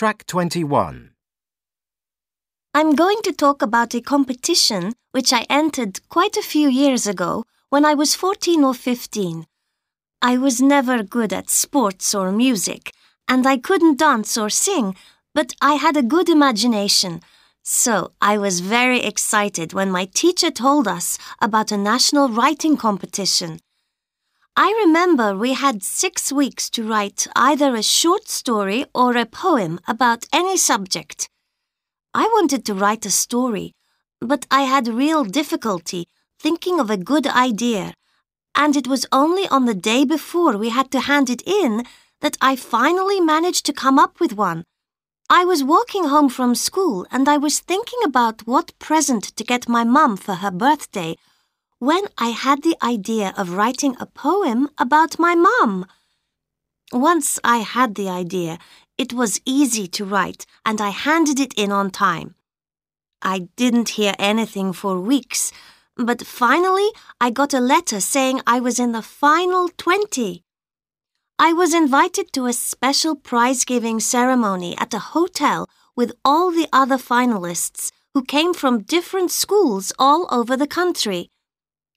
Track 21. I'm going to talk about a competition which I entered quite a few years ago when I was 14 or 15. I was never good at sports or music, and I couldn't dance or sing, but I had a good imagination. So I was very excited when my teacher told us about a national writing competition. I remember we had 6 weeks to write either a short story or a poem about any subject. I wanted to write a story, but I had real difficulty thinking of a good idea, and it was only on the day before we had to hand it in that I finally managed to come up with one. I was walking home from school and I was thinking about what present to get my mum for her birthday when I had the idea of writing a poem about my mum. Once I had the idea, it was easy to write and I handed it in on time. I didn't hear anything for weeks, but finally I got a letter saying I was in the final 20. I was invited to a special prize-giving ceremony at a hotel with all the other finalists who came from different schools all over the country.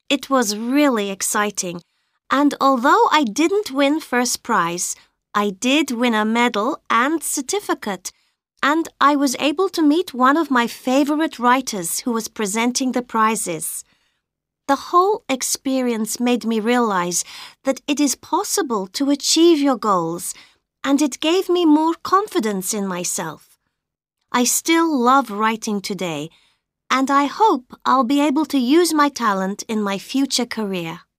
It was really exciting, and although I didn't win first prize, I did win a medal and certificate, and I was able to meet one of my favorite writers who was presenting the prizes. The whole experience made me realize that it is possible to achieve your goals, and it gave me more confidence in myself. I still love writing today, and I hope I'll be able to use my talent in my future career.